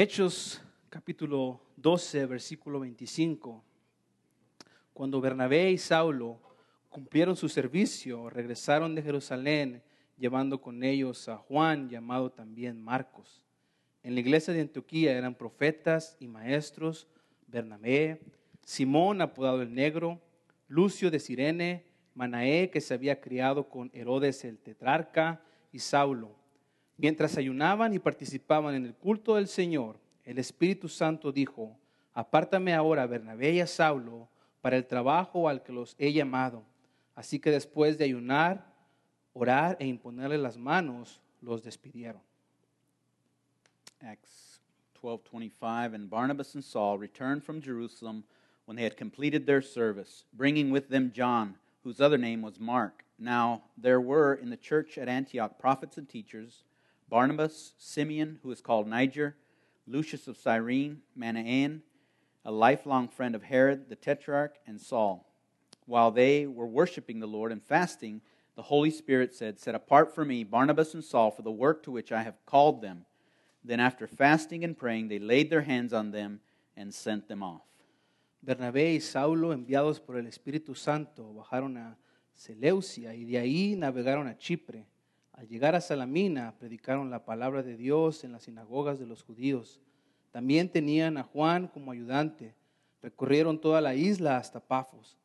Hechos capítulo 12, versículo 25. Cuando Bernabé y Saulo cumplieron su servicio, regresaron de Jerusalén, llevando con ellos a Juan, llamado también Marcos. En la iglesia de Antioquía eran profetas y maestros Bernabé, Simón, apodado el Negro, Lucio de Cirene, Manaé, que se había criado con Herodes el Tetrarca, y Saulo. Mientras ayunaban y participaban en el culto del Señor, el Espíritu Santo dijo: «Apártame ahora a Bernabé y a Saulo para el trabajo al que los he llamado». Así que después de ayunar, orar e imponerle las manos, los despidieron. Acts 12:25. And Barnabas and Saul returned from Jerusalem when they had completed their service, bringing with them John, whose other name was Mark. Now there were in the church at Antioch prophets and teachers: Barnabas, Simeon, who is called Niger, Lucius of Cyrene, Manaen, a lifelong friend of Herod the Tetrarch, and Saul. While they were worshiping the Lord and fasting, the Holy Spirit said, "Set apart for me Barnabas and Saul for the work to which I have called them." Then after fasting and praying, they laid their hands on them and sent them off. Bernabé y Saulo, enviados por el Espíritu Santo, bajaron a Seleucia y de ahí navegaron a Chipre. Al llegar a Salamina, predicaron la palabra de Dios en las sinagogas de los judíos. También tenían a Juan como ayudante. Recorrieron toda la isla hasta Pafos.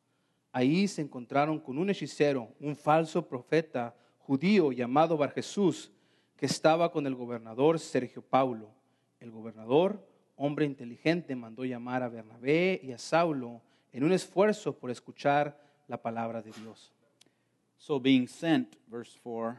Ahí se encontraron con un hechicero, un falso profeta judío llamado Barjesús, que estaba con el gobernador Sergio Paulo. El gobernador, hombre inteligente, mandó llamar a Bernabé y a Saulo en un esfuerzo por escuchar la palabra de Dios. So being sent, verse 4,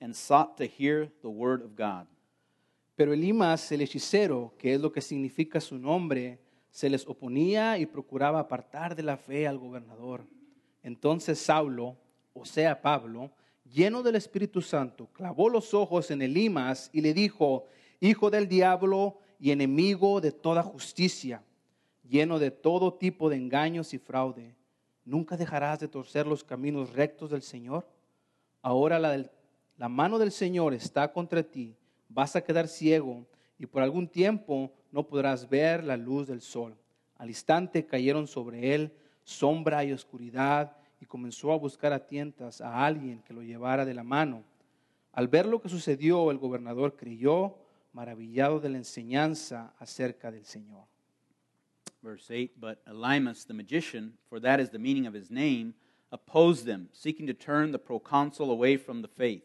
and sought to hear the word of God. Pero Elimas, el hechicero, que es lo que significa su nombre, se les oponía y procuraba apartar de la fe al gobernador. Entonces Saulo, o sea Pablo, lleno del Espíritu Santo, clavó los ojos en Elimas y le dijo: «Hijo del diablo y enemigo de toda justicia, lleno de todo tipo de engaños y fraude, ¿nunca dejarás de torcer los caminos rectos del Señor? Ahora la mano del Señor está contra ti, vas a quedar ciego y por algún tiempo no podrás ver la luz del sol». Al instante cayeron sobre él sombra y oscuridad y comenzó a buscar a tientas a alguien que lo llevara de la mano. Al ver lo que sucedió, el gobernador creyó, maravillado de la enseñanza acerca del Señor. Verse 8, but Elimas the magician, for that is the meaning of his name, opposed them, seeking to turn the proconsul away from the faith.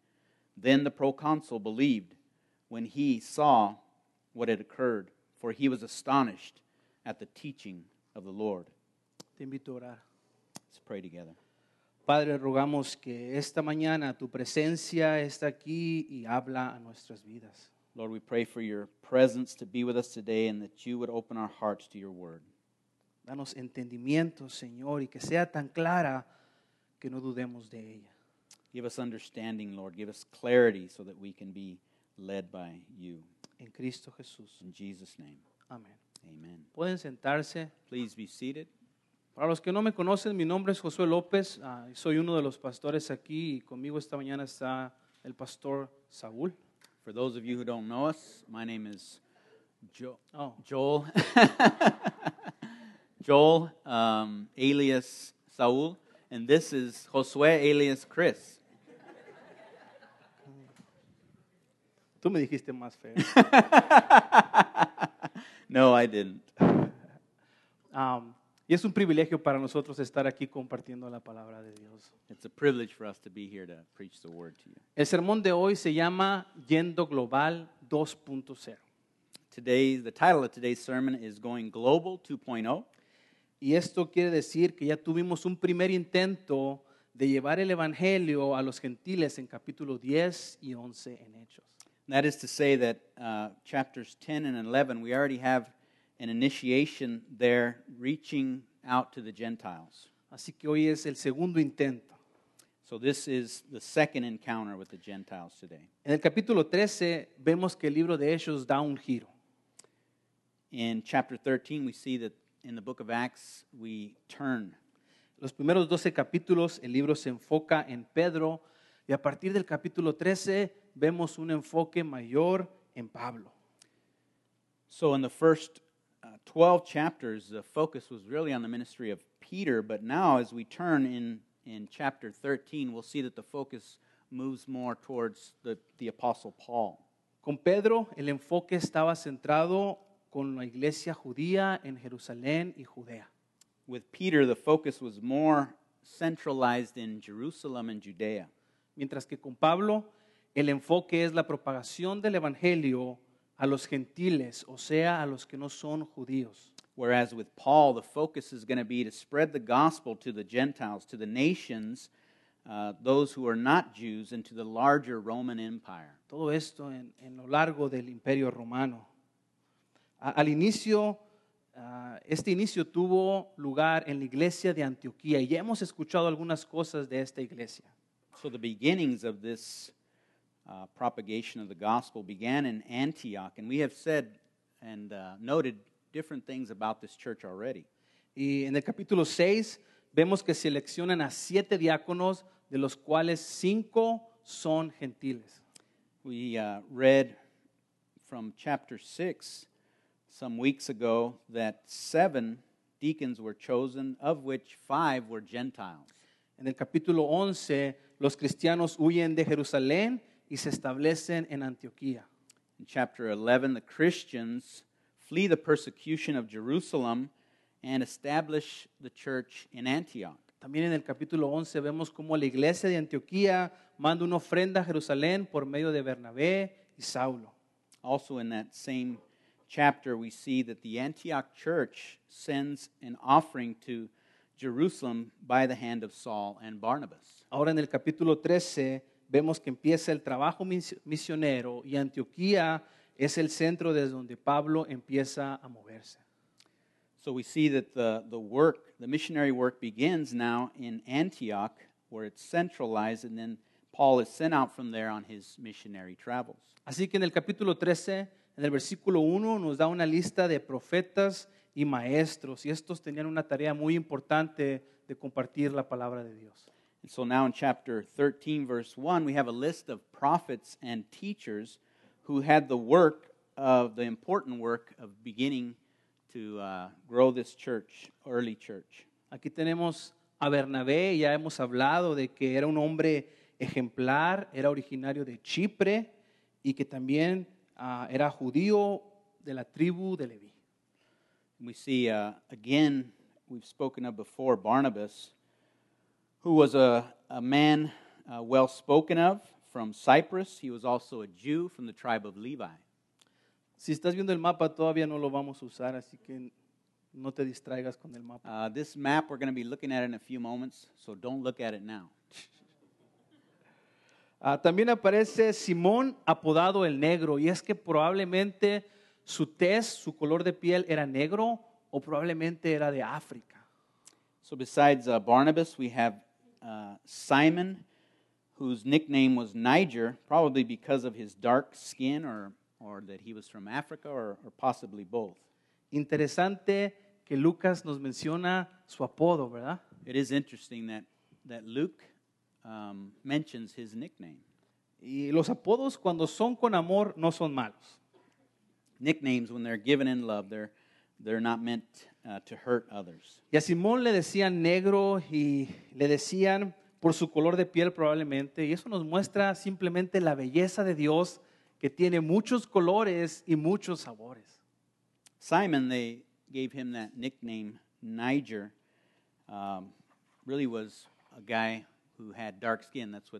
Then the proconsul believed when he saw what had occurred, for he was astonished at the teaching of the Lord. Te invito a orar. Let's pray together. Padre, rogamos que esta mañana tu presencia está aquí y habla a nuestras vidas. Lord, we pray for your presence to be with us today and that you would open our hearts to your word. Danos entendimiento, Señor, y que sea tan clara que no dudemos de ella. Give us understanding, Lord. Give us clarity so that we can be led by you. En Cristo Jesús. In Jesus' name. Amen. Amen. Pueden sentarse. Please be seated. Para los que no me conocen, mi nombre es Josué López. Soy uno de los pastores aquí y conmigo esta mañana está el pastor Saúl. For those of you who don't know us, my name is Joel. Joel, alias Saul, and this is Josué, alias Chris. Tú me dijiste más feo. No, I didn't. Y es un privilegio para nosotros estar aquí compartiendo la palabra de Dios. It's a privilege for us to be here to preach the word to you. El sermón de hoy se llama Yendo Global 2.0. The title of today's sermon is Going Global 2.0. Y esto quiere decir que ya tuvimos un primer intento de llevar el evangelio a los gentiles en capítulos 10 y 11 en Hechos. And that is to say that chapters 10 and 11 we already have an initiation there, reaching out to the Gentiles. Así que hoy es el segundo intento. So this is the second encounter with the Gentiles today. En el capítulo 13 vemos que el libro de Hechos da un giro. In chapter 13 we see that in the book of Acts we turn. Los primeros 12 capítulos el libro se enfoca en Pedro y a partir del capítulo 13 vemos un enfoque mayor en Pablo. So in the first 12 chapters, the focus was really on the ministry of Peter, but now as we turn in chapter 13, we'll see that the focus moves more towards the Apostle Paul. Con Pedro, el enfoque estaba centrado con la iglesia judía en Jerusalén y Judea. With Peter, the focus was more centralized in Jerusalem and Judea. Mientras que con Pablo, el enfoque es la propagación del evangelio a los gentiles, o sea, a los que no son judíos. Whereas with Paul, the focus is going to be to spread the gospel to the Gentiles, to the nations, those who are not Jews, and to the larger Roman Empire. Todo esto en lo largo del Imperio Romano. Al inicio, este inicio tuvo lugar en la iglesia de Antioquía, y ya hemos escuchado algunas cosas de esta iglesia. So the beginnings of this propagation of the gospel began in Antioch, and we have said and noted different things about this church already. Y en el capítulo 6 vemos que seleccionan a 7 diáconos, de los cuales 5 son gentiles. We read from chapter 6 some weeks ago that 7 deacons were chosen, of which 5 were Gentiles. En el capítulo 11 los cristianos huyen de Jerusalén y se establecen en Antioquía. In chapter 11, the Christians flee the persecution of Jerusalem and establish the church in Antioch. También en el capítulo 11 vemos cómo la iglesia de Antioquía manda una ofrenda a Jerusalén por medio de Bernabé y Saulo. Also in that same chapter we see that the Antioch church sends an offering to Jerusalem by the hand of Saul and Barnabas. Ahora en el capítulo 13 vemos que empieza el trabajo misionero y Antioquía es el centro desde donde Pablo empieza a moverse. So we see that the missionary work begins now in Antioch, where it's centralized, and then Paul is sent out from there on his missionary travels. Así que en el capítulo 13, en el versículo 1, nos da una lista de profetas y maestros, y estos tenían una tarea muy importante de compartir la palabra de Dios. And so now in chapter 13, verse 1, we have a list of prophets and teachers who had the important work of beginning to grow this church, early church. Aquí tenemos a Bernabé, ya hemos hablado de que era un hombre ejemplar, era originario de Chipre y que también era judío de la tribu de Leví. We see again, we've spoken of before, Barnabas, who was a man well spoken of from Cyprus. He was also a Jew from the tribe of Levi. Si estás viendo el mapa, todavía no lo vamos a usar, así que no te distraigas con el mapa. This map we're going to be looking at in a few moments, so don't look at it now. También aparece Simón, apodado el Negro, y es que probablemente su tez, su color de piel era negro o probablemente era de África. So besides Barnabas, we have Simon, whose nickname was Niger, probably because of his dark skin or that he was from Africa or possibly both. Interesante que Lucas nos menciona su apodo, ¿verdad? It is interesting that Luke mentions his nickname. Y los apodos cuando son con amor no son malos. Nicknames, when they're given in love, they're not meant to hurt others. Y a Simón le decían Negro y le decían por su color de piel probablemente, y eso nos muestra simplemente la belleza de Dios que tiene muchos colores y muchos sabores. Simon, they gave him that nickname, Niger, really was a guy who had dark skin. That's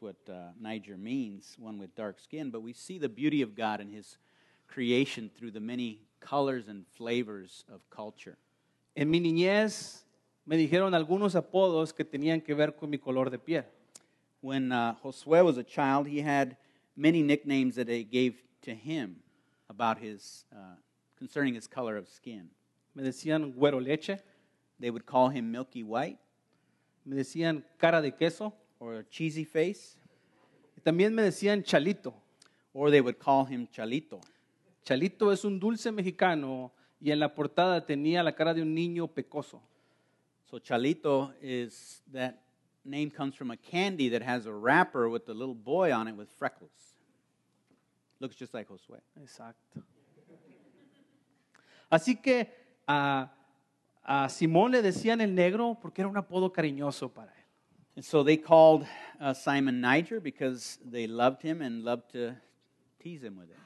what Niger means, one with dark skin. But we see the beauty of God and his creation through the many colors and flavors of culture. En mi niñez me dijeron algunos apodos que tenían que ver con mi color de piel. When Josué was a child, he had many nicknames that they gave to him about his concerning his color of skin. Me decían güero leche. They would call him milky white. Me decían cara de queso. Or cheesy face. También me decían Chalito. Or they would call him Chalito. Chalito es un dulce mexicano y en la portada tenía la cara de un niño pecoso. So Chalito is, that name comes from a candy that has a wrapper with a little boy on it with freckles. Looks just like Josué. Exacto. Así que a Simón le decían el negro porque era un apodo cariñoso para él. And so they called Simon Niger because they loved him and loved to tease him with it.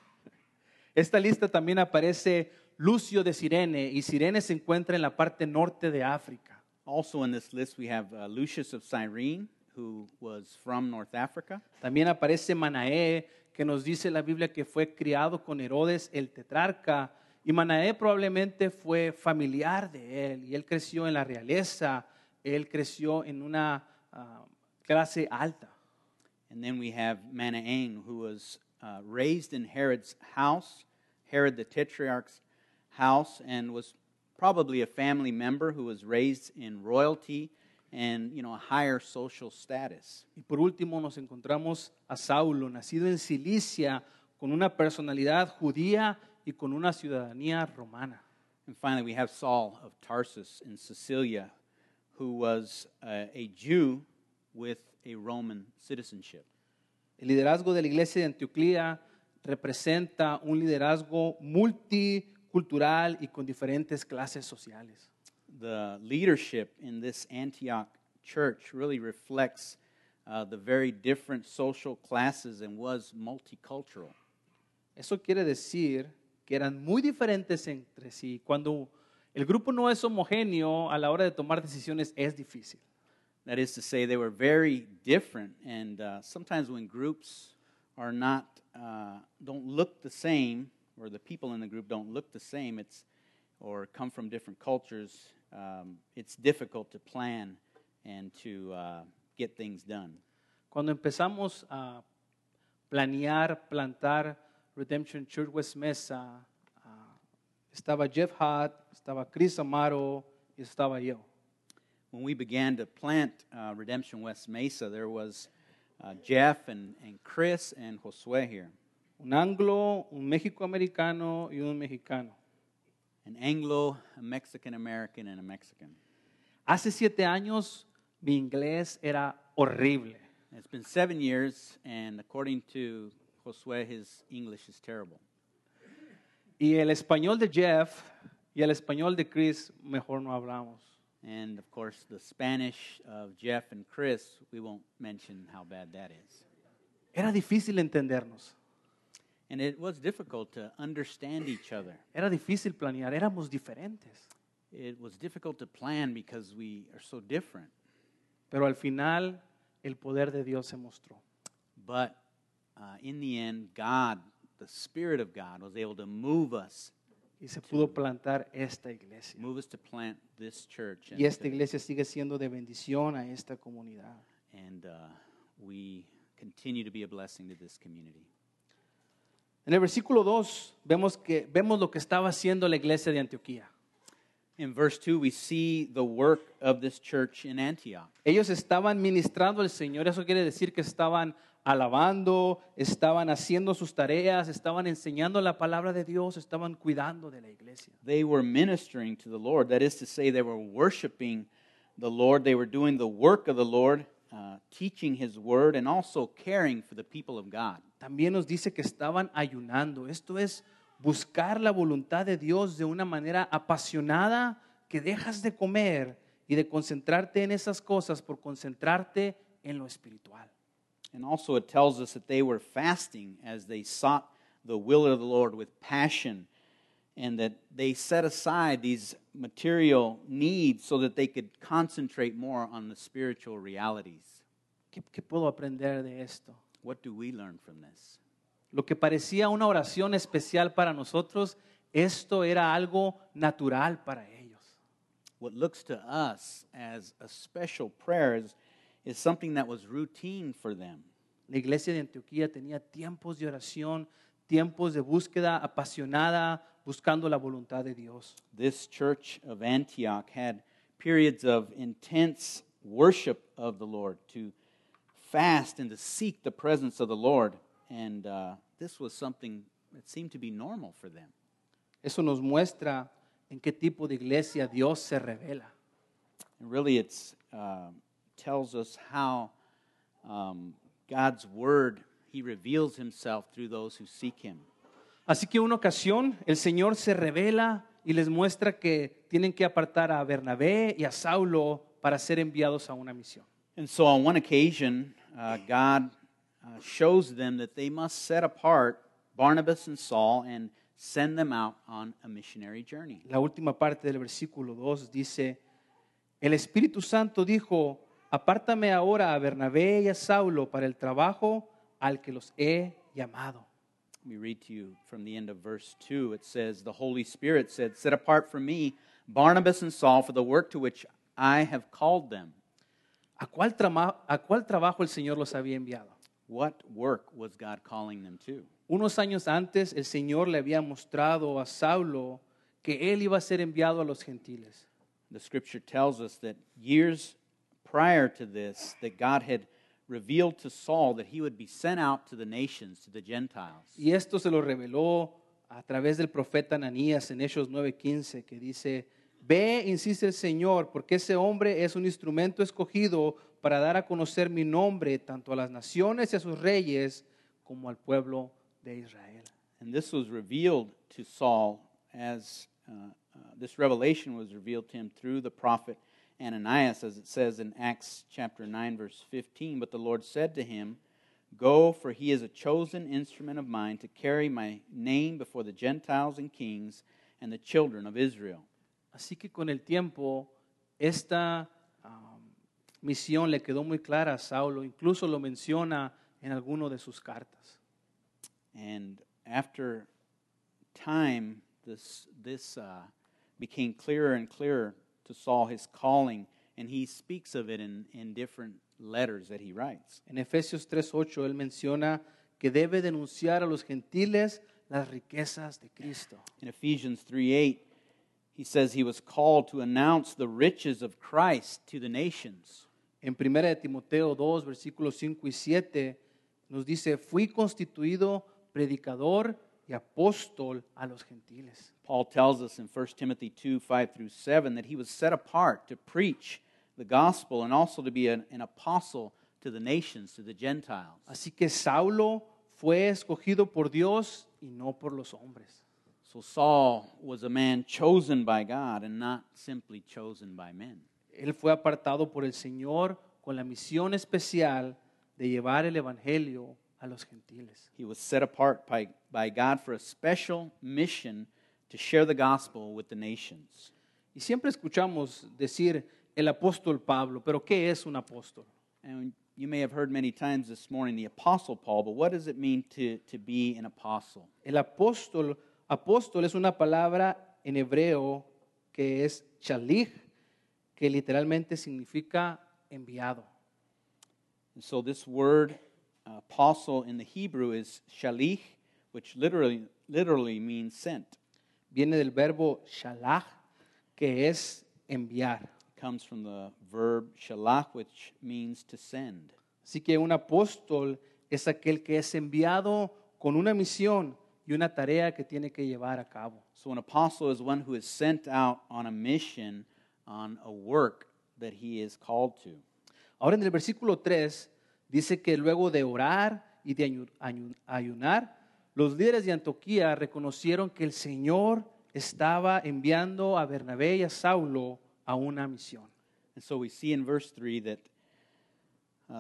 Esta lista también aparece Lucio de Cirene, y Cirene se encuentra en la parte norte de África. Also in this list we have Lucius of Cyrene, who was from North Africa. También aparece Manaé, que nos dice la Biblia que fue criado con Herodes el Tetrarca, y Manaé probablemente fue familiar de él, y él creció en la realeza, él creció en una clase alta. And then we have Manaen, who was raised in Herod's house, Herod the Tetrarch's house, and was probably a family member who was raised in royalty and, you know, a higher social status. Y por último nos encontramos a Saulo, nacido en Cilicia, con una personalidad judía y con una ciudadanía romana. And finally we have Saul of Tarsus in Sicilia, who was a Jew with a Roman citizenship. El liderazgo de la iglesia de Antioquía representa un liderazgo multicultural y con diferentes clases sociales. The leadership in this Antioch church really reflects the very different social classes and was multicultural. Eso quiere decir que eran muy diferentes entre sí. Cuando el grupo no es homogéneo, a la hora de tomar decisiones es difícil. That is to say, they were very different, and sometimes when groups are not, don't look the same, or the people in the group don't look the same, it's, or come from different cultures, it's difficult to plan and to get things done. Cuando empezamos a planear, plantar Redemption Church West Mesa, estaba Jeff Hart, estaba Chris Amaro y estaba yo. When we began to plant Redemption West Mesa, there was Jeff and Chris and Josué here. Un anglo, un mexicoamericano y un mexicano. An anglo, a Mexican-American and a Mexican. Hace 7 años mi inglés era horrible. It's been 7 years, and according to Josué, his English is terrible. Y el español de Jeff y el español de Chris mejor no hablamos. And of course the Spanish of Jeff and Chris, we won't mention how bad that is. Era difícil entendernos. And it was difficult to understand each other. Era difícil planear, éramos diferentes. It was difficult to plan because we are so different. Pero al final el poder de Dios se mostró. But in the end, God, the Spirit of God, was able to move us. Y se pudo plantar esta iglesia. Move us to plant this church. Y esta iglesia sigue siendo de bendición a esta comunidad. And we continue to be a blessing to this community. En el versículo 2 vemos lo que estaba haciendo la iglesia de Antioquía. In verse 2 we see the work of this church in Antioch. Ellos estaban ministrando al Señor, eso quiere decir que estaban alabando, estaban haciendo sus tareas, estaban enseñando la palabra de Dios, estaban cuidando de la iglesia. They were ministering to the Lord. That is to say, they were worshiping the Lord. They were doing the work of the Lord, teaching His word, and also caring for the people of God. También nos dice que estaban ayunando. Esto es buscar la voluntad de Dios de una manera apasionada, que dejas de comer y de concentrarte en esas cosas por concentrarte en lo espiritual. And also it tells us that they were fasting as they sought the will of the Lord with passion and that they set aside these material needs so that they could concentrate more on the spiritual realities. ¿Qué puedo aprender de esto? What do we learn from this? Lo que parecía una oración especial para nosotros, esto era algo natural para ellos. What looks to us as a special prayer is something that was routine for them. La iglesia de Antioquía tenía tiempos de oración, tiempos de búsqueda apasionada, buscando la voluntad de Dios. This church of Antioch had periods of intense worship of the Lord, to fast and to seek the presence of the Lord. And this was something that seemed to be normal for them. Eso nos muestra en qué tipo de iglesia Dios se revela. And really tells us how God's word, He reveals Himself through those who seek Him. Así que una ocasión el Señor se revela y les muestra que tienen que apartar a Bernabé y a Saulo para ser enviados a una misión. And so on one occasion, God shows them that they must set apart Barnabas and Saul and send them out on a missionary journey. La última parte del versículo 2 dice, el Espíritu Santo dijo, apártame ahora a Bernabé y a Saulo para el trabajo al que los he llamado. We read to you from the end of verse 2. It says, the Holy Spirit said, set apart for me Barnabas and Saul for the work to which I have called them. ¿A cuál trabajo el Señor los había enviado? What work was God calling them to? Unos años antes, el Señor le había mostrado a Saulo que él iba a ser enviado a los gentiles. The scripture tells us that years prior to this, that God had revealed to Saul that he would be sent out to the nations, to the Gentiles. Y esto se lo reveló a través del profeta Ananías en Hechos 9:15, que dice, ve, insiste el Señor, porque ese hombre es un instrumento escogido para dar a conocer mi nombre tanto a las naciones y a sus reyes como al pueblo de Israel. And this was revealed to Saul as this revelation was revealed to him through the prophet Ananias, as it says in Acts chapter 9 verse 15, but the Lord said to him, go, for he is a chosen instrument of mine to carry my name before the Gentiles and kings and the children of Israel. Así que con el tiempo esta misión le quedó muy clara a Saulo, incluso lo menciona en alguno de sus cartas. And after time this became clearer and clearer to Saul, his calling, and he speaks of it in different letters that he writes. En Efesios 3:8 él menciona que debe denunciar a los gentiles las riquezas de Cristo. In Ephesians 3:8 he says he was called to announce the riches of Christ to the nations. En Primera de Timoteo 2 versículos 5 y 7 nos dice, fui constituido predicador y apóstol a los gentiles. Paul tells us in 1 Timothy 2, 5 through 7 that he was set apart to preach the gospel and also to be an apostle to the nations, to the Gentiles. Así que Saulo fue escogido por Dios y no por los hombres. So Saul was a man chosen by God and not simply chosen by men. Él fue apartado por el Señor con la misión especial de llevar el evangelio a los gentiles. He was set apart by God for a special mission to share the gospel with the nations. Y siempre escuchamos decir el apóstol Pablo, pero ¿qué es un apóstol? And you may have heard many times this morning the apostle Paul, but what does it mean to be an apostle? El apóstol es una palabra en hebreo que es shalij, que literalmente significa enviado. And so this word apostle in the Hebrew is shalich, which literally means sent. Viene del verbo shalach, que es enviar. It comes from the verb shalach, which means to send. Así que un apóstol es aquel que es enviado con una misión y una tarea que tiene que llevar a cabo. So an apostle is one who is sent out on a mission, on a work that he is called to. Ahora en el versículo 3 dice que luego de orar y de ayunar, los líderes de Antioquía reconocieron que el Señor estaba enviando a Bernabé y a Saulo a una misión. And so we see in verse 3 that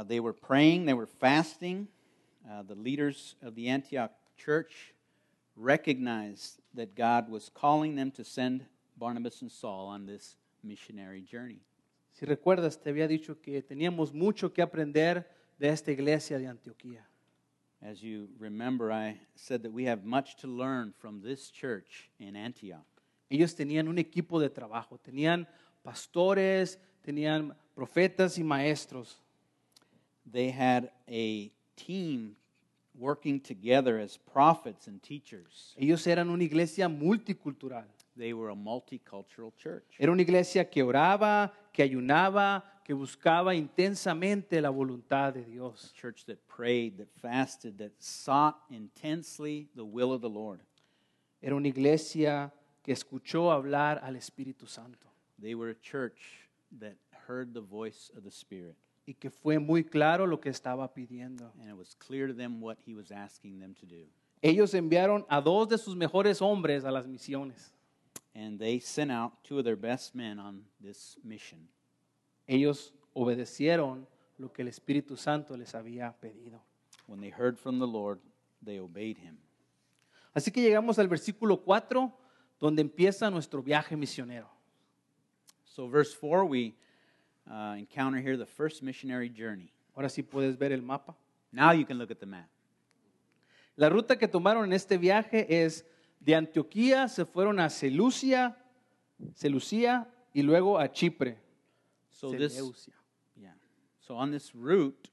they were praying, they were fasting. The leaders of the Antioch church recognized that God was calling them to send Barnabas and Saul on this missionary journey. Si recuerdas, te había dicho que teníamos mucho que aprender de esta iglesia de Antioquía. As you remember, I said that we have much to learn from this church in Antioch. Ellos tenían un equipo de trabajo, tenían pastores, tenían profetas y maestros. They had a team working together as prophets and teachers. Ellos eran una iglesia multicultural. They were a multicultural church. Era una iglesia que oraba, que ayunaba, que buscaba intensamente la voluntad de Dios. A church that prayed, that fasted, that sought intensely the will of the Lord. Era una iglesia que escuchó hablar al Espíritu Santo. They were a church that heard the voice of the Spirit. Y que fue muy claro lo que estaba pidiendo. And it was clear to them what he was asking them to do. Ellos enviaron a dos de sus mejores hombres a las misiones. And they sent out two of their best men on this mission. Ellos obedecieron lo que el Espíritu Santo les había pedido. When they heard from the Lord, they obeyed him. Así que llegamos al versículo 4, donde empieza nuestro viaje misionero. So verse 4, we encounter here the first missionary journey. Ahora sí puedes ver el mapa. Now you can look at the map. La ruta que tomaron en este viaje es... de Antioquía se fueron a Seleucia y luego a Chipre. So Seleucia. So on this route,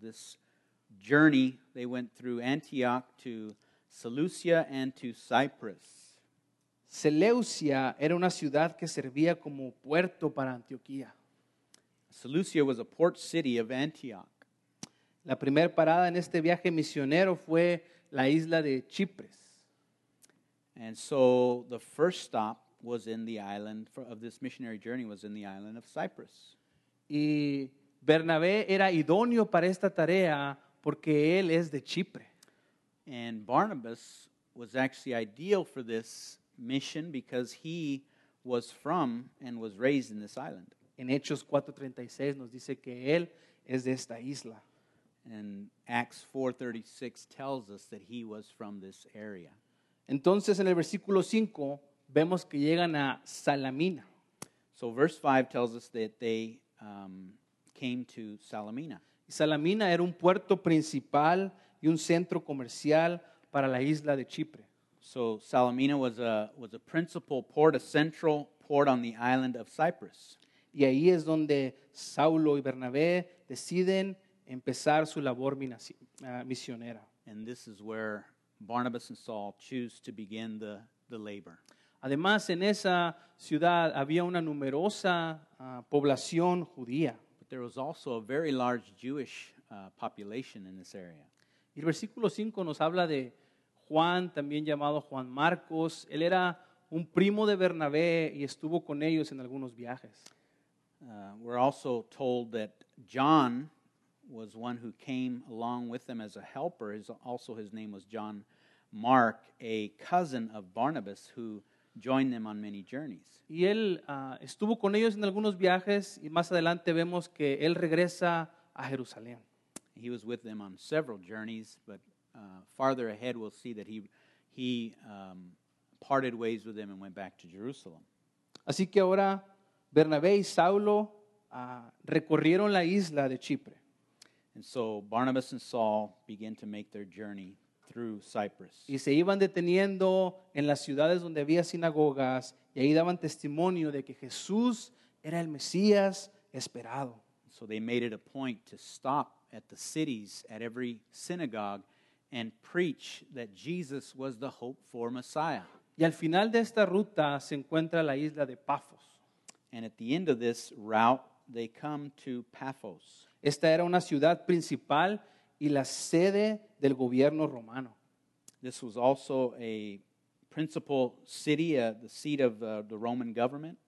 this journey, they went through Antioch to Seleucia and to Cyprus. Seleucia era una ciudad que servía como puerto para Antioquía. Seleucia was a port city of Antioch. La primera parada en este viaje misionero fue la isla de Chipre. And so the first stop was in the island of this missionary journey was in the island of Cyprus. Y Bernabé era idóneo para esta tarea porque él es de Chipre. And Barnabas was actually ideal for this mission because he was from and was raised in this island. En Hechos 4:36 nos dice que él es de esta isla. And Acts 4:36 tells us that he was from this area. Entonces, en el versículo 5, vemos que llegan a Salamina. So, verse 5 tells us that they came to Salamina. Salamina era un puerto principal y un centro comercial para la isla de Chipre. So, Salamina was a principal port, a central port on the island of Cyprus. Y ahí es donde Saulo y Bernabé deciden empezar su labor misionera. And this is where Barnabas and Saul choose to begin the labor. Además, en esa ciudad había una numerosa población judía. But there was also a very large Jewish population in this area. Y el versículo 5 nos habla de Juan, también llamado Juan Marcos. Él era un primo de Bernabé y estuvo con ellos en algunos viajes. We're also told that John was one who came along with them as a helper. His name was John Mark, a cousin of Barnabas, who joined them on many journeys. Y él estuvo con ellos en algunos viajes, y más adelante vemos que él regresa a Jerusalén. He was with them on several journeys, but farther ahead we'll see that he parted ways with them and went back to Jerusalem. Así que ahora Bernabé y Saulo recorrieron la isla de Chipre. And so Barnabas and Saul began to make their journey through Cyprus. Y se iban deteniendo en las ciudades donde había sinagogas y ahí daban testimonio de que Jesús era el Mesías esperado. So they made it a point to stop at the cities, at every synagogue, and preach that Jesus was the hope for Messiah. Y al final de esta ruta se encuentra la isla de Pafos. And at the end of this route, they come to Paphos. Esta era una ciudad principal y la sede del gobierno romano. This was also a principal city, the seat of the Roman government.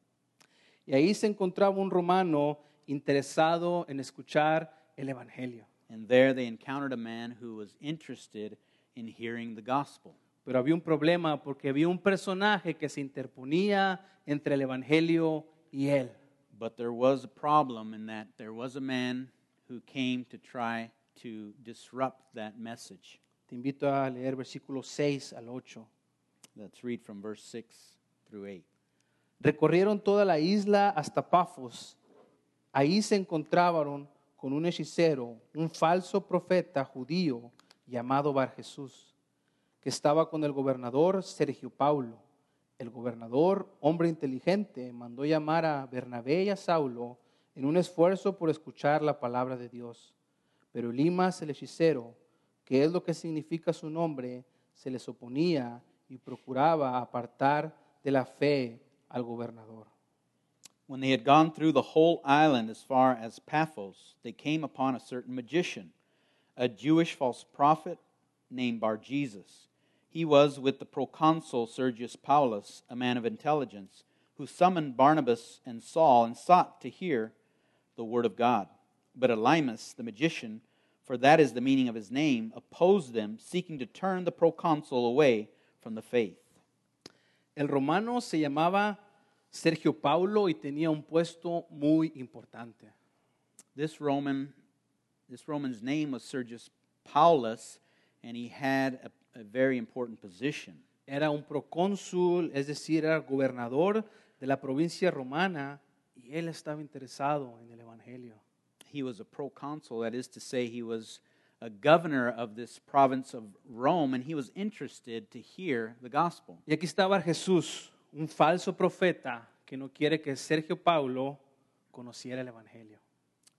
Y ahí se encontraba un romano interesado en escuchar el evangelio. And there they encountered a man who was interested in hearing the gospel. Pero había un problema porque había un personaje que se interponía entre el evangelio y él. But there was a problem in that there was a man who came to try to disrupt that message. Te invito a leer versículos 6 al 8. Let's read from verse 6 through 8. Recorrieron toda la isla hasta Pafos. Ahí se encontraron con un hechicero, un falso profeta judío llamado Barjesús, que estaba con el gobernador Sergio Paulo. El gobernador, hombre inteligente, mandó llamar a Bernabé y a Saulo en un esfuerzo por escuchar la palabra de Dios. Pero Elimas, el hechicero, que es lo que significa su nombre, se les oponía y procuraba apartar de la fe al gobernador. When they had gone through the whole island as far as Paphos, they came upon a certain magician, a Jewish false prophet named Barjesús. He was with the proconsul Sergius Paulus, a man of intelligence, who summoned Barnabas and Saul and sought to hear the word of God. But Elimas, the magician, for that is the meaning of his name, opposed them, seeking to turn the proconsul away from the faith. El romano se llamaba Sergio Paulo y tenía un puesto muy importante. This Roman's name was Sergius Paulus, and he had a very important position. Era un procónsul, es decir, era gobernador de la provincia romana, y él estaba interesado en el evangelio. He was a proconsul, that is to say, he was a governor of this province of Rome, and he was interested to hear the gospel. Y aquí estaba Jesús, un falso profeta que no quiere que Sergio Paulo conociera el evangelio.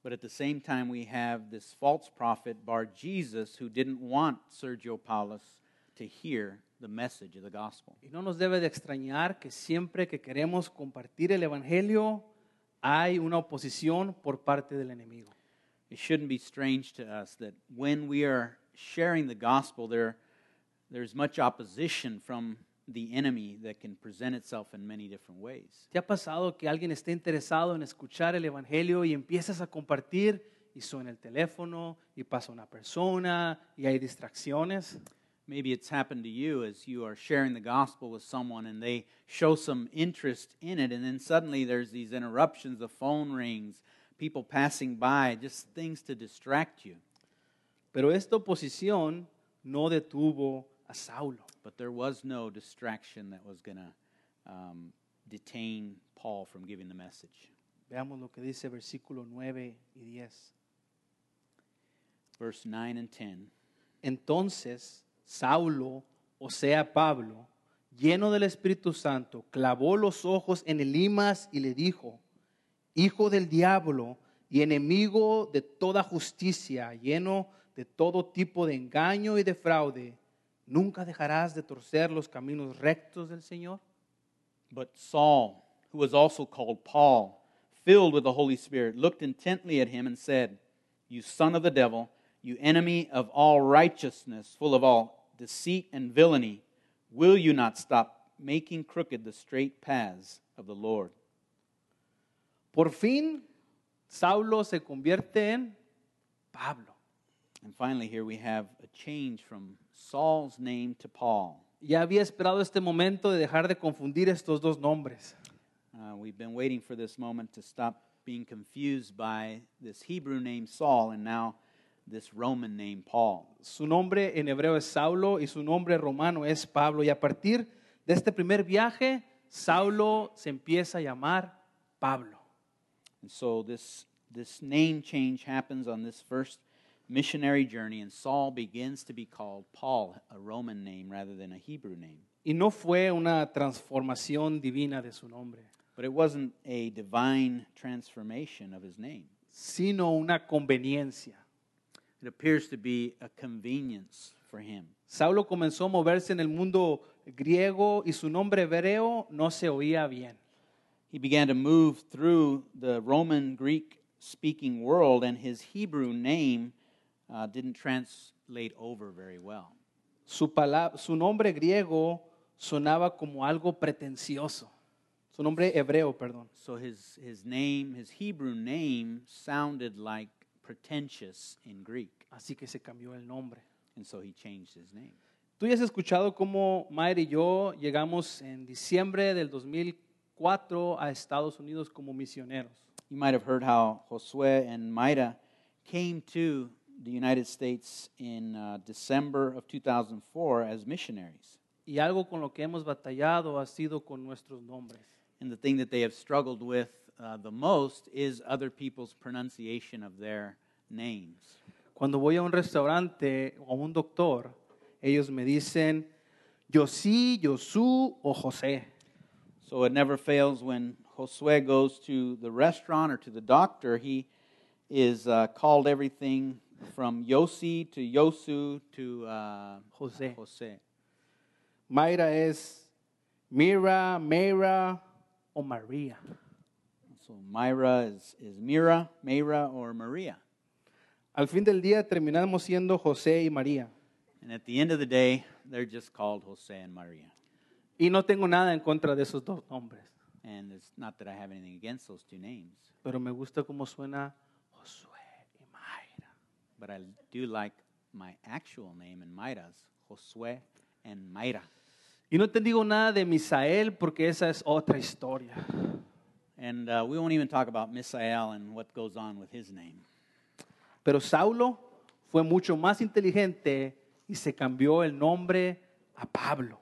But at the same time we have this false prophet Barjesús who didn't want Sergio Paulus to hear the message of the gospel. Y no nos debe de extrañar que siempre que queremos compartir el evangelio hay una oposición por parte del enemigo. It shouldn't be strange to us that when we are sharing the gospel there's much opposition from the enemy that can present itself in many different ways. ¿Te ha pasado que alguien esté interesado en escuchar el evangelio y empiezas a compartir y suena el teléfono y pasa una persona y hay distracciones? Maybe it's happened to you as you are sharing the gospel with someone and they show some interest in it, and then suddenly there's these interruptions, the phone rings, people passing by, just things to distract you. Pero esta oposición no detuvo a Saulo. But there was no distraction that was going to detain Paul from giving the message. Veamos lo que dice versículo 9 y 10. Verse 9 and 10. Entonces Saulo, o sea Pablo, lleno del Espíritu Santo, clavó los ojos en Elimas y le dijo: Hijo del diablo y enemigo de toda justicia, lleno de todo tipo de engaño y de fraude, ¿nunca dejarás de torcer los caminos rectos del Señor? But Saul, who was also called Paul, filled with the Holy Spirit, looked intently at him and said, You son of the devil, you enemy of all righteousness, full of all deceit and villainy, will you not stop making crooked the straight paths of the Lord? Por fin, Saulo se convierte en Pablo. And finally, here we have a change from Saul's name to Paul. Ya había esperado este momento de dejar de confundir estos dos nombres. We've been waiting for this moment to stop being confused by this Hebrew name Saul and now this Roman name Paul. Su nombre en hebreo es Saulo y su nombre romano es Pablo. Y a partir de este primer viaje, Saulo se empieza a llamar Pablo. And so this name change happens on this first missionary journey, and Saul begins to be called Paul, a Roman name rather than a Hebrew name. Y no fue una transformación divina de su nombre. But it wasn't a divine transformation of his name. Sino una conveniencia. It appears to be a convenience for him. Saulo comenzó a moverse en el mundo griego y su nombre hebreo no se oía bien. He began to move through the Roman Greek speaking world, and his Hebrew name didn't translate over very well. Su nombre griego sonaba como algo pretencioso. Su nombre hebreo, perdón. So his Hebrew name sounded like pretentious in Greek. Así que se cambió el nombre. And so he changed his name. Tú ya has escuchado cómo Mayra y yo llegamos en diciembre del 2004 a Estados Unidos como misioneros. You might have heard how Josué and Mayra came to the United States in December of 2004 as missionaries. Y algo con lo que hemos batallado ha sido con nuestros nombres. And the thing that they have struggled with the most is other people's pronunciation of their names. Cuando voy a un restaurante o a un doctor, ellos me dicen Yosí, Yosú o José. So it never fails when Josué goes to the restaurant or to the doctor, he is called everything from Yossi to Yosu to José. José. Mayra es Mira, Mayra o María. So Mayra is Mira, Mayra or Maria. Al fin del día terminamos siendo José y María. And at the end of the day, they're just called José and María. Y no tengo nada en contra de esos dos nombres. And it's not that I have anything against those two names. Pero me gusta cómo suena Josué y Mayra. But I do like my actual name and Mayra's, Josué and Mayra. Y no te digo nada de Misael porque esa es otra historia. And we won't even talk about Misael and what goes on with his name. Pero Saulo fue mucho más inteligente y se cambió el nombre a Pablo.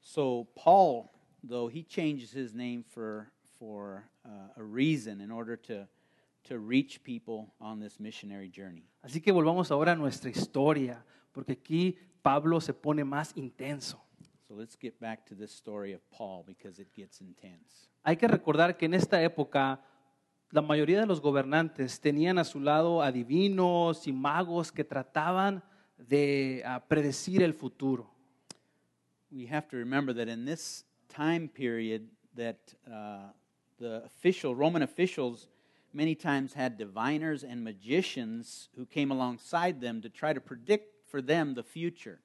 So Paul, though he changes his name for a reason in order to reach people on this missionary journey. Así que volvamos ahora a nuestra historia, porque aquí Pablo se pone más intenso. So let's get back to this story of Paul because it gets intense. Hay que recordar que en esta época la mayoría de los gobernantes tenían a su lado adivinos y magos que trataban de predecir el futuro. We have to remember that in this time period that the Roman officials many times had diviners and magicians who came alongside them to try to predict for them the future.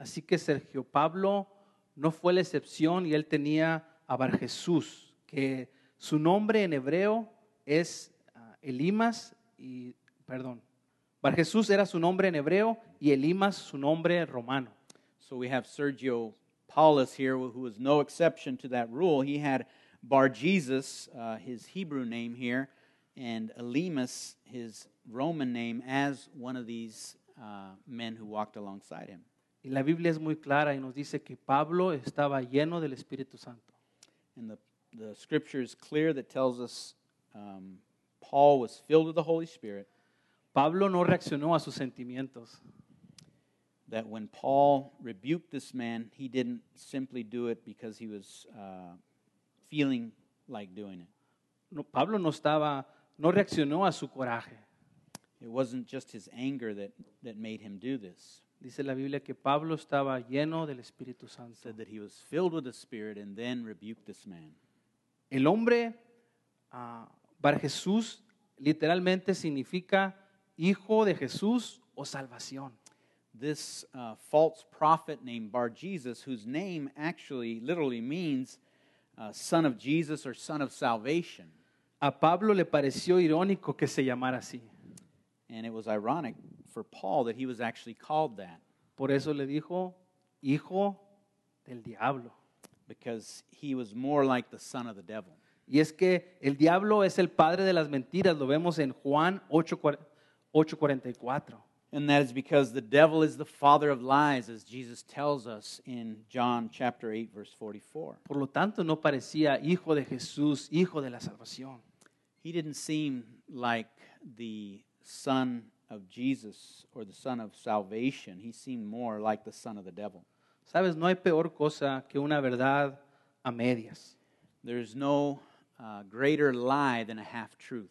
Así que Sergio Paulo no fue la excepción y él tenía a Barjesús, que su nombre en hebreo es Elimas y Barjesús era su nombre en hebreo y Elimas su nombre romano. So we have Sergio Paulus here, who was no exception to that rule. He had Bar-Jesus, his Hebrew name here, and Elimas, his Roman name, as one of these men who walked alongside him. Y la Biblia es muy clara y nos dice que Pablo estaba lleno del Espíritu Santo. And the scripture is clear that tells us Paul was filled with the Holy Spirit. Pablo no reaccionó a sus sentimientos. That when Paul rebuked this man, he didn't simply do it because he was feeling like doing it. No, Pablo no reaccionó a su coraje. It wasn't just his anger that made him do this. Dice la Biblia que Pablo estaba lleno del Espíritu Santo. Said that he was filled with the Spirit and then rebuked this man. El hombre Barjesús literalmente significa hijo de Jesús o salvación. This false prophet named Bar-Jesus, whose name actually literally means son of Jesus or son of salvation. A Pablo le pareció irónico que se llamara así. And it was ironic for Paul that he was actually called that. Por eso le dijo hijo del diablo. Because he was more like the son of the devil. Y es que el diablo es el padre de las mentiras, lo vemos en Juan 8:44. And that is because the devil is the father of lies, as Jesus tells us in John chapter 8, verse 44. Por lo tanto, no parecía hijo de Jesús, hijo de la salvación. He didn't seem like the son of Jesus or the son of salvation. He seemed more like the son of the devil. Sabes, no hay peor cosa que una verdad a medias. There is no greater lie than a half-truth.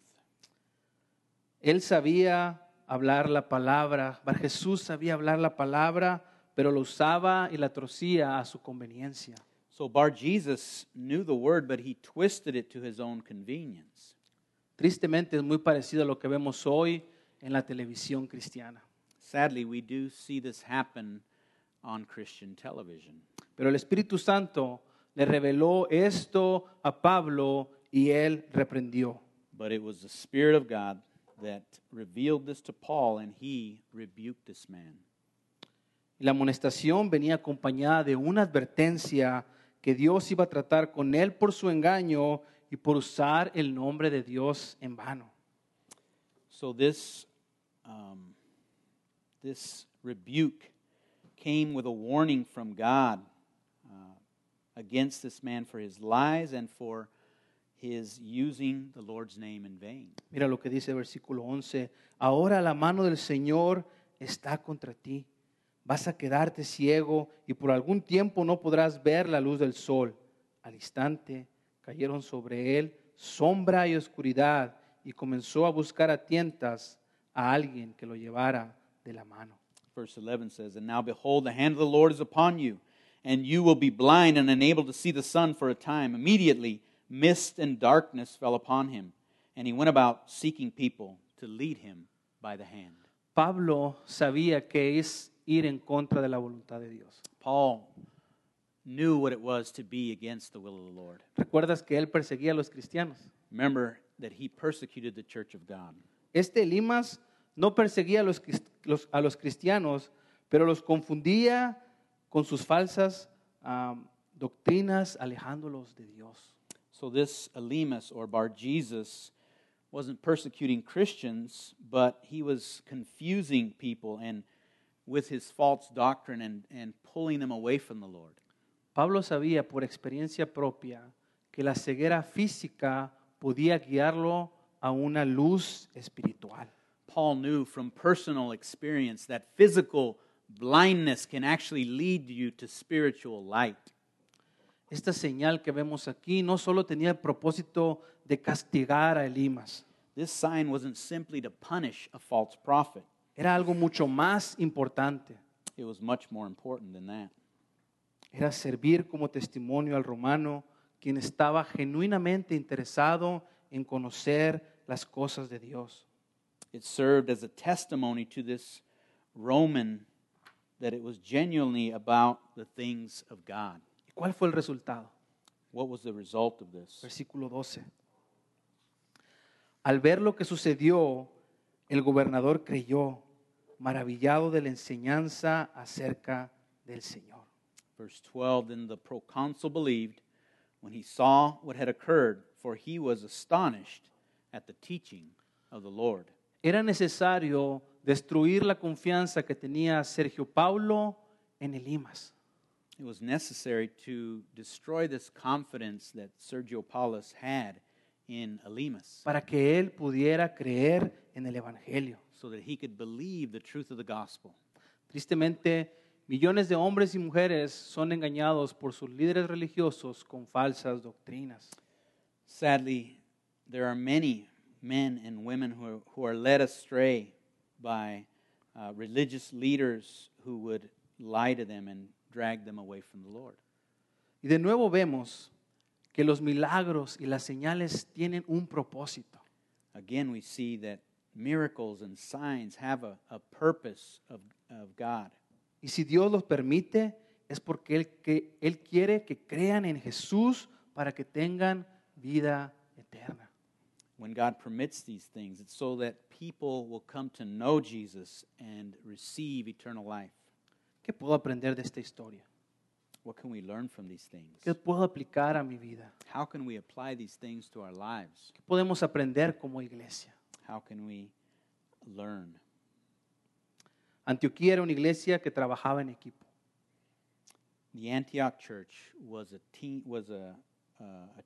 Él sabía hablar la palabra, Jesús sabía hablar la palabra, pero lo usaba y la torcía a su conveniencia. So Bar-Jesus knew the word, but he twisted it to his own convenience. Tristemente es muy parecido a lo que vemos hoy en la televisión cristiana. Sadly, we do see this happen on Christian television. Pero el Espíritu Santo le reveló esto a Pablo y él reprendió. But it was the Spirit of God that revealed this to Paul, and he rebuked this man. La amonestación venía acompañada de una advertencia que Dios iba a tratar con él por su engaño y por usar el nombre de Dios en vano. So this This rebuke came with a warning from God against this man for his lies and for his using the Lord's name in vain. Mira lo que dice el versículo 11. Ahora la mano del Señor está contra ti. Vas a quedarte ciego y por algún tiempo no podrás ver la luz del sol. Al instante cayeron sobre él sombra y oscuridad y comenzó a buscar a tientas a alguien que lo llevara de la mano. Verse 11 says, And now behold, the hand of the Lord is upon you, and you will be blind and unable to see the sun for a time. Immediately mist and darkness fell upon him, and he went about seeking people to lead him by the hand. Pablo sabía que es ir en contra de la voluntad de Dios. Paul knew what it was to be against the will of the Lord. ¿Recuerdas que él perseguía a los cristianos? Remember that he persecuted the church of God. Este Elimas no perseguía a los cristianos, pero los confundía con sus falsas doctrinas, alejándolos de Dios. So this Elimas, or Bar-Jesus, wasn't persecuting Christians, but he was confusing people and with his false doctrine and pulling them away from the Lord. Pablo sabía por experiencia propia que la ceguera física podía guiarlo a una luz espiritual. Paul knew from personal experience that physical blindness can actually lead you to spiritual light. Esta señal que vemos aquí no solo tenía el propósito de castigar a Elimas. This sign wasn't simply to punish a false prophet. Era algo mucho más importante. It was much more important than that. Era servir como testimonio al romano, quien estaba genuinamente interesado en conocer las cosas de Dios. It served as a testimony to this Roman that it was genuinely about the things of God. ¿Cuál fue el resultado? What was the result of this? Versículo 12. Al ver lo que sucedió, el gobernador creyó, maravillado de la enseñanza acerca del Señor. Verse 12, Then the proconsul believed when he saw what had occurred, for he was astonished at the teaching of the Lord. Era necesario destruir la confianza que tenía Sergio Paulo en Elimas. It was necessary to destroy this confidence that Sergio Paulus had in Elimas. Para que él pudiera creer en el evangelio. So that he could believe the truth of the gospel. Tristemente, millones de hombres y mujeres son engañados por sus líderes religiosos con falsas doctrinas. Sadly, there are many men and women who are led astray by religious leaders who would lie to them and drag them away from the Lord. Y de nuevo vemos que los milagros y las señales tienen un propósito. Again we see that miracles and signs have a purpose of God. Y si Dios los permite es porque él quiere que crean en Jesús para que tengan vida eterna. When God permits these things, it's so that people will come to know Jesus and receive eternal life. ¿Qué puedo aprender de esta historia? What can we learn from these things? ¿Qué puedo aplicar a mi vida? How can we apply these things to our lives? ¿Qué podemos aprender como iglesia? How can we learn? Antioquía era una iglesia que trabajaba en equipo. The Antioch church was a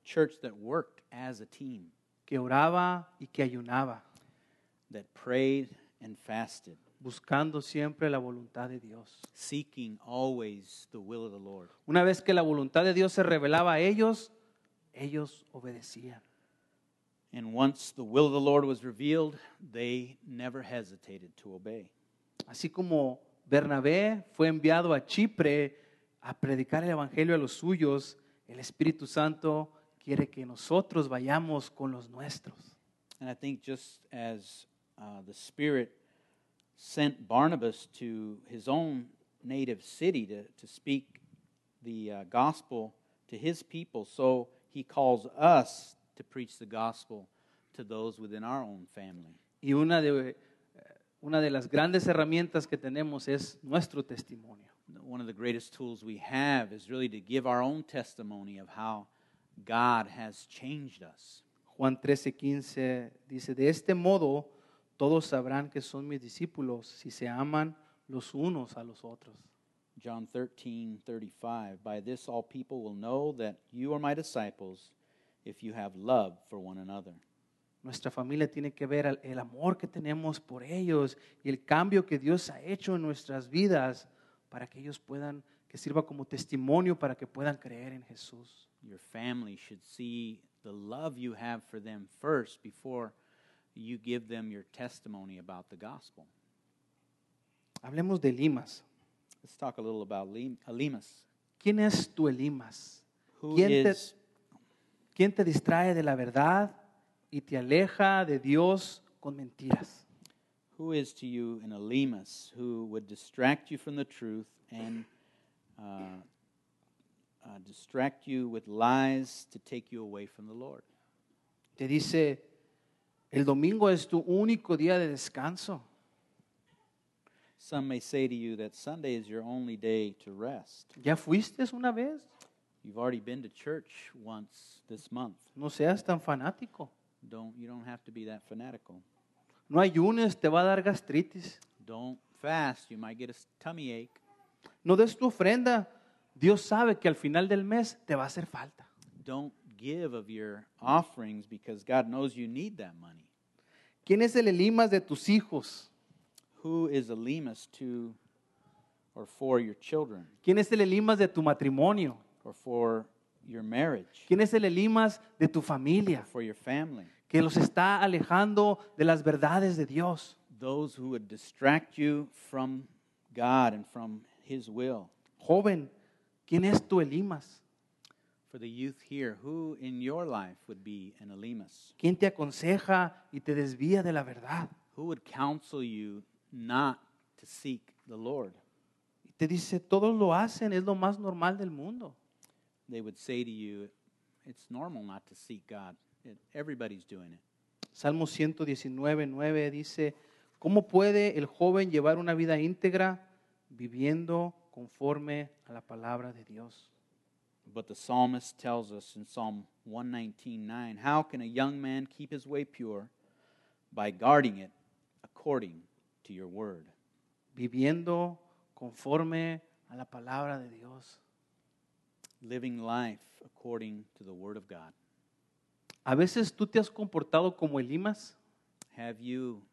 church that worked as a team. Que oraba y que ayunaba. That prayed and fasted. Buscando siempre la voluntad de Dios. Seeking always the will of the Lord. Una vez que la voluntad de Dios se revelaba a ellos, ellos obedecían. And once the will of the Lord was revealed, they never hesitated to obey. Así como Bernabé fue enviado a Chipre a predicar el evangelio a los suyos, el Espíritu Santo quiere que nosotros vayamos con los nuestros. And I think just as the Spirit sent Barnabas to his own native city to speak the gospel to his people, so he calls us to preach the gospel to those within our own family. Y una de las grandes herramientas que tenemos es nuestro testimonio. One of the greatest tools we have is really to give our own testimony of how God has changed us. Juan 13:15 dice, de este modo todos sabrán que son mis discípulos si se aman los unos a los otros. John 13:35, by this all people will know that you are my disciples if you have love for one another. Nuestra familia tiene que ver el amor que tenemos por ellos y el cambio que Dios ha hecho en nuestras vidas para que ellos puedan, que sirva como testimonio para que puedan creer en Jesús. Your family should see the love you have for them first before you give them your testimony about the gospel. Hablemos de Elimas. Let's talk a little about Elimas. ¿Quién es tu Elimas? ¿Quién te distrae de la verdad y te aleja de Dios con mentiras? Who is to you an Elimas who would distract you from the truth and distract you with lies to take you away from the Lord? Te dice, el domingo es tu único día de descanso. Some may say to you that Sunday is your only day to rest. ¿Ya fuiste una vez? You've already been to church once this month. No seas tan fanático. You don't have to be that fanatical. No ayunes, te va a dar gastritis. Don't fast, you might get a tummy ache. No des tu ofrenda, Dios sabe que al final del mes te va a hacer falta. Don't give of your offerings because God knows you need that money. ¿Quién es el Elimas de tus hijos? Who is Elimas to or for your children? ¿Quién es el Elimas de tu matrimonio? Or for your marriage? ¿Quién es el Elimas de tu familia? For your family. Que los está alejando de las verdades de Dios. Those who would distract you from God and from His will. Joven, ¿quién es tu Elimas? For the youth here, who in your life would be an Elimas? ¿Quién te aconseja y te desvía de la verdad? Who would counsel you not to seek the Lord? Te dice, todos lo hacen, es lo más normal del mundo. They would say to you, it's normal not to seek God. Everybody's doing it. Salmo 119:9 dice, ¿cómo puede el joven llevar una vida íntegra viviendo conforme a la palabra de Dios? But the psalmist tells us in Psalm 119:9, how can a young man keep his way pure? By guarding it according to your word. Viviendo conforme a la palabra de Dios. Living life according to the word of God. ¿A veces tú te has comportado como Elimas? Have you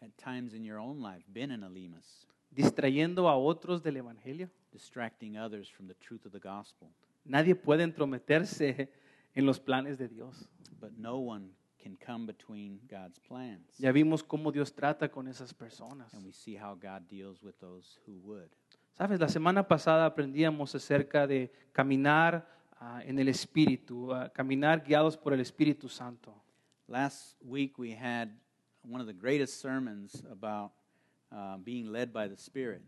at times in your own life been an Elimas? Distrayendo a otros del evangelio. Distracting others from the truth of the gospel. Nadie puede entrometerse en los planes de Dios. But no one can come between God's plans. Ya vimos cómo Dios trata con esas personas. And we see how God deals with those who would. Sabes, la semana pasada aprendíamos acerca de caminar en el Espíritu, caminar guiados por el Espíritu Santo. Last week we had one of the greatest sermons about being led by the Spirit.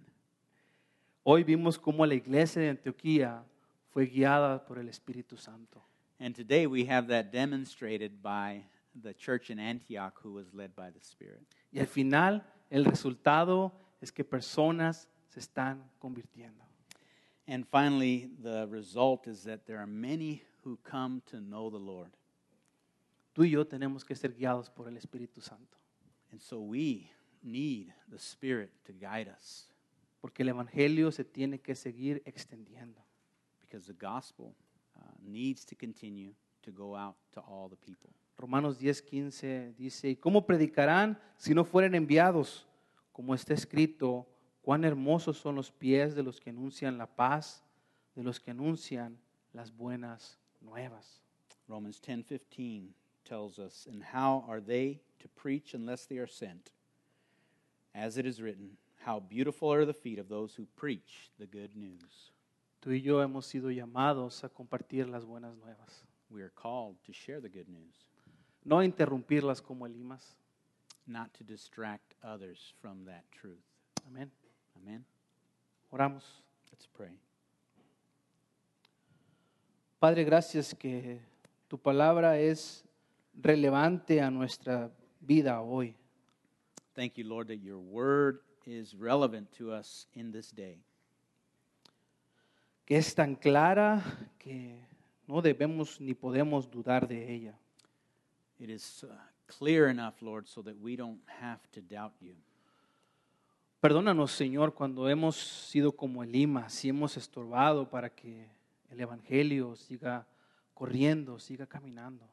Hoy vimos cómo la iglesia de Antioquía fue guiada por el Espíritu Santo. And today we have that demonstrated by the church in Antioch who was led by the Spirit. Y al final, el resultado es que personas se están convirtiendo. And finally, the result is that there are many who come to know the Lord. Tú y yo tenemos que ser guiados por el Espíritu Santo. And so we need the Spirit to guide us. Porque el evangelio se tiene que seguir extendiendo. Because the gospel needs to continue to go out to all the people. Romanos 10:15 dice, ¿y cómo predicarán si no fueren enviados? Como está escrito, cuán hermosos son los pies de los que anuncian la paz, de los que anuncian las buenas nuevas. Romans 10:15 tells us, and how are they to preach unless they are sent? As it is written, how beautiful are the feet of those who preach the good news. Tú y yo hemos sido llamados a compartir las buenas nuevas. We are called to share the good news. No interrumpirlas como Elimas. Not to distract others from that truth. Amen. Amen. Oramos. Let's pray. Padre, gracias que tu palabra es relevante a nuestra vida hoy. Thank you, Lord, that your word is relevant to us in this day. Que es tan clara que no debemos ni podemos dudar de ella. It is clear enough, Lord, so that we don't have to doubt you. Perdónanos, Señor, cuando hemos sido como Elimas y hemos estorbado para que el evangelio siga corriendo, siga caminando.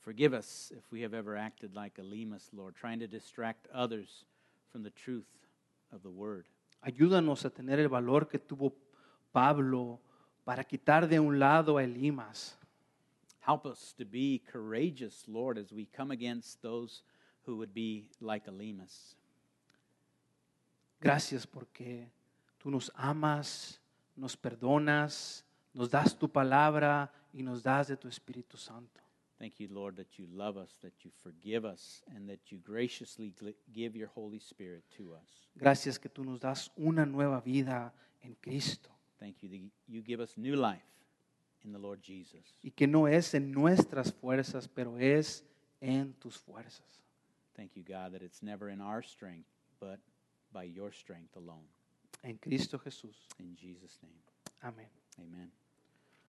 Forgive us if we have ever acted like Elimas, Lord, trying to distract others from the truth of the word. Ayúdanos a tener el valor que tuvo Pablo para quitar de un lado a Elimas. Help us to be courageous, Lord, as we come against those who would be like Elimas. Gracias porque tú nos amas, nos perdonas, nos das tu palabra y nos das de tu Espíritu Santo. Thank you, Lord, that you love us, that you forgive us, and that you graciously give your Holy Spirit to us. Gracias que tú nos das una nueva vida en Cristo. Thank you that you give us new life in the Lord Jesus. Y que no es en nuestras fuerzas, pero es en tus fuerzas. Thank you, God, that it's never in our strength, but by your strength alone. En Cristo Jesús. In Jesus' name. Amen. Amen.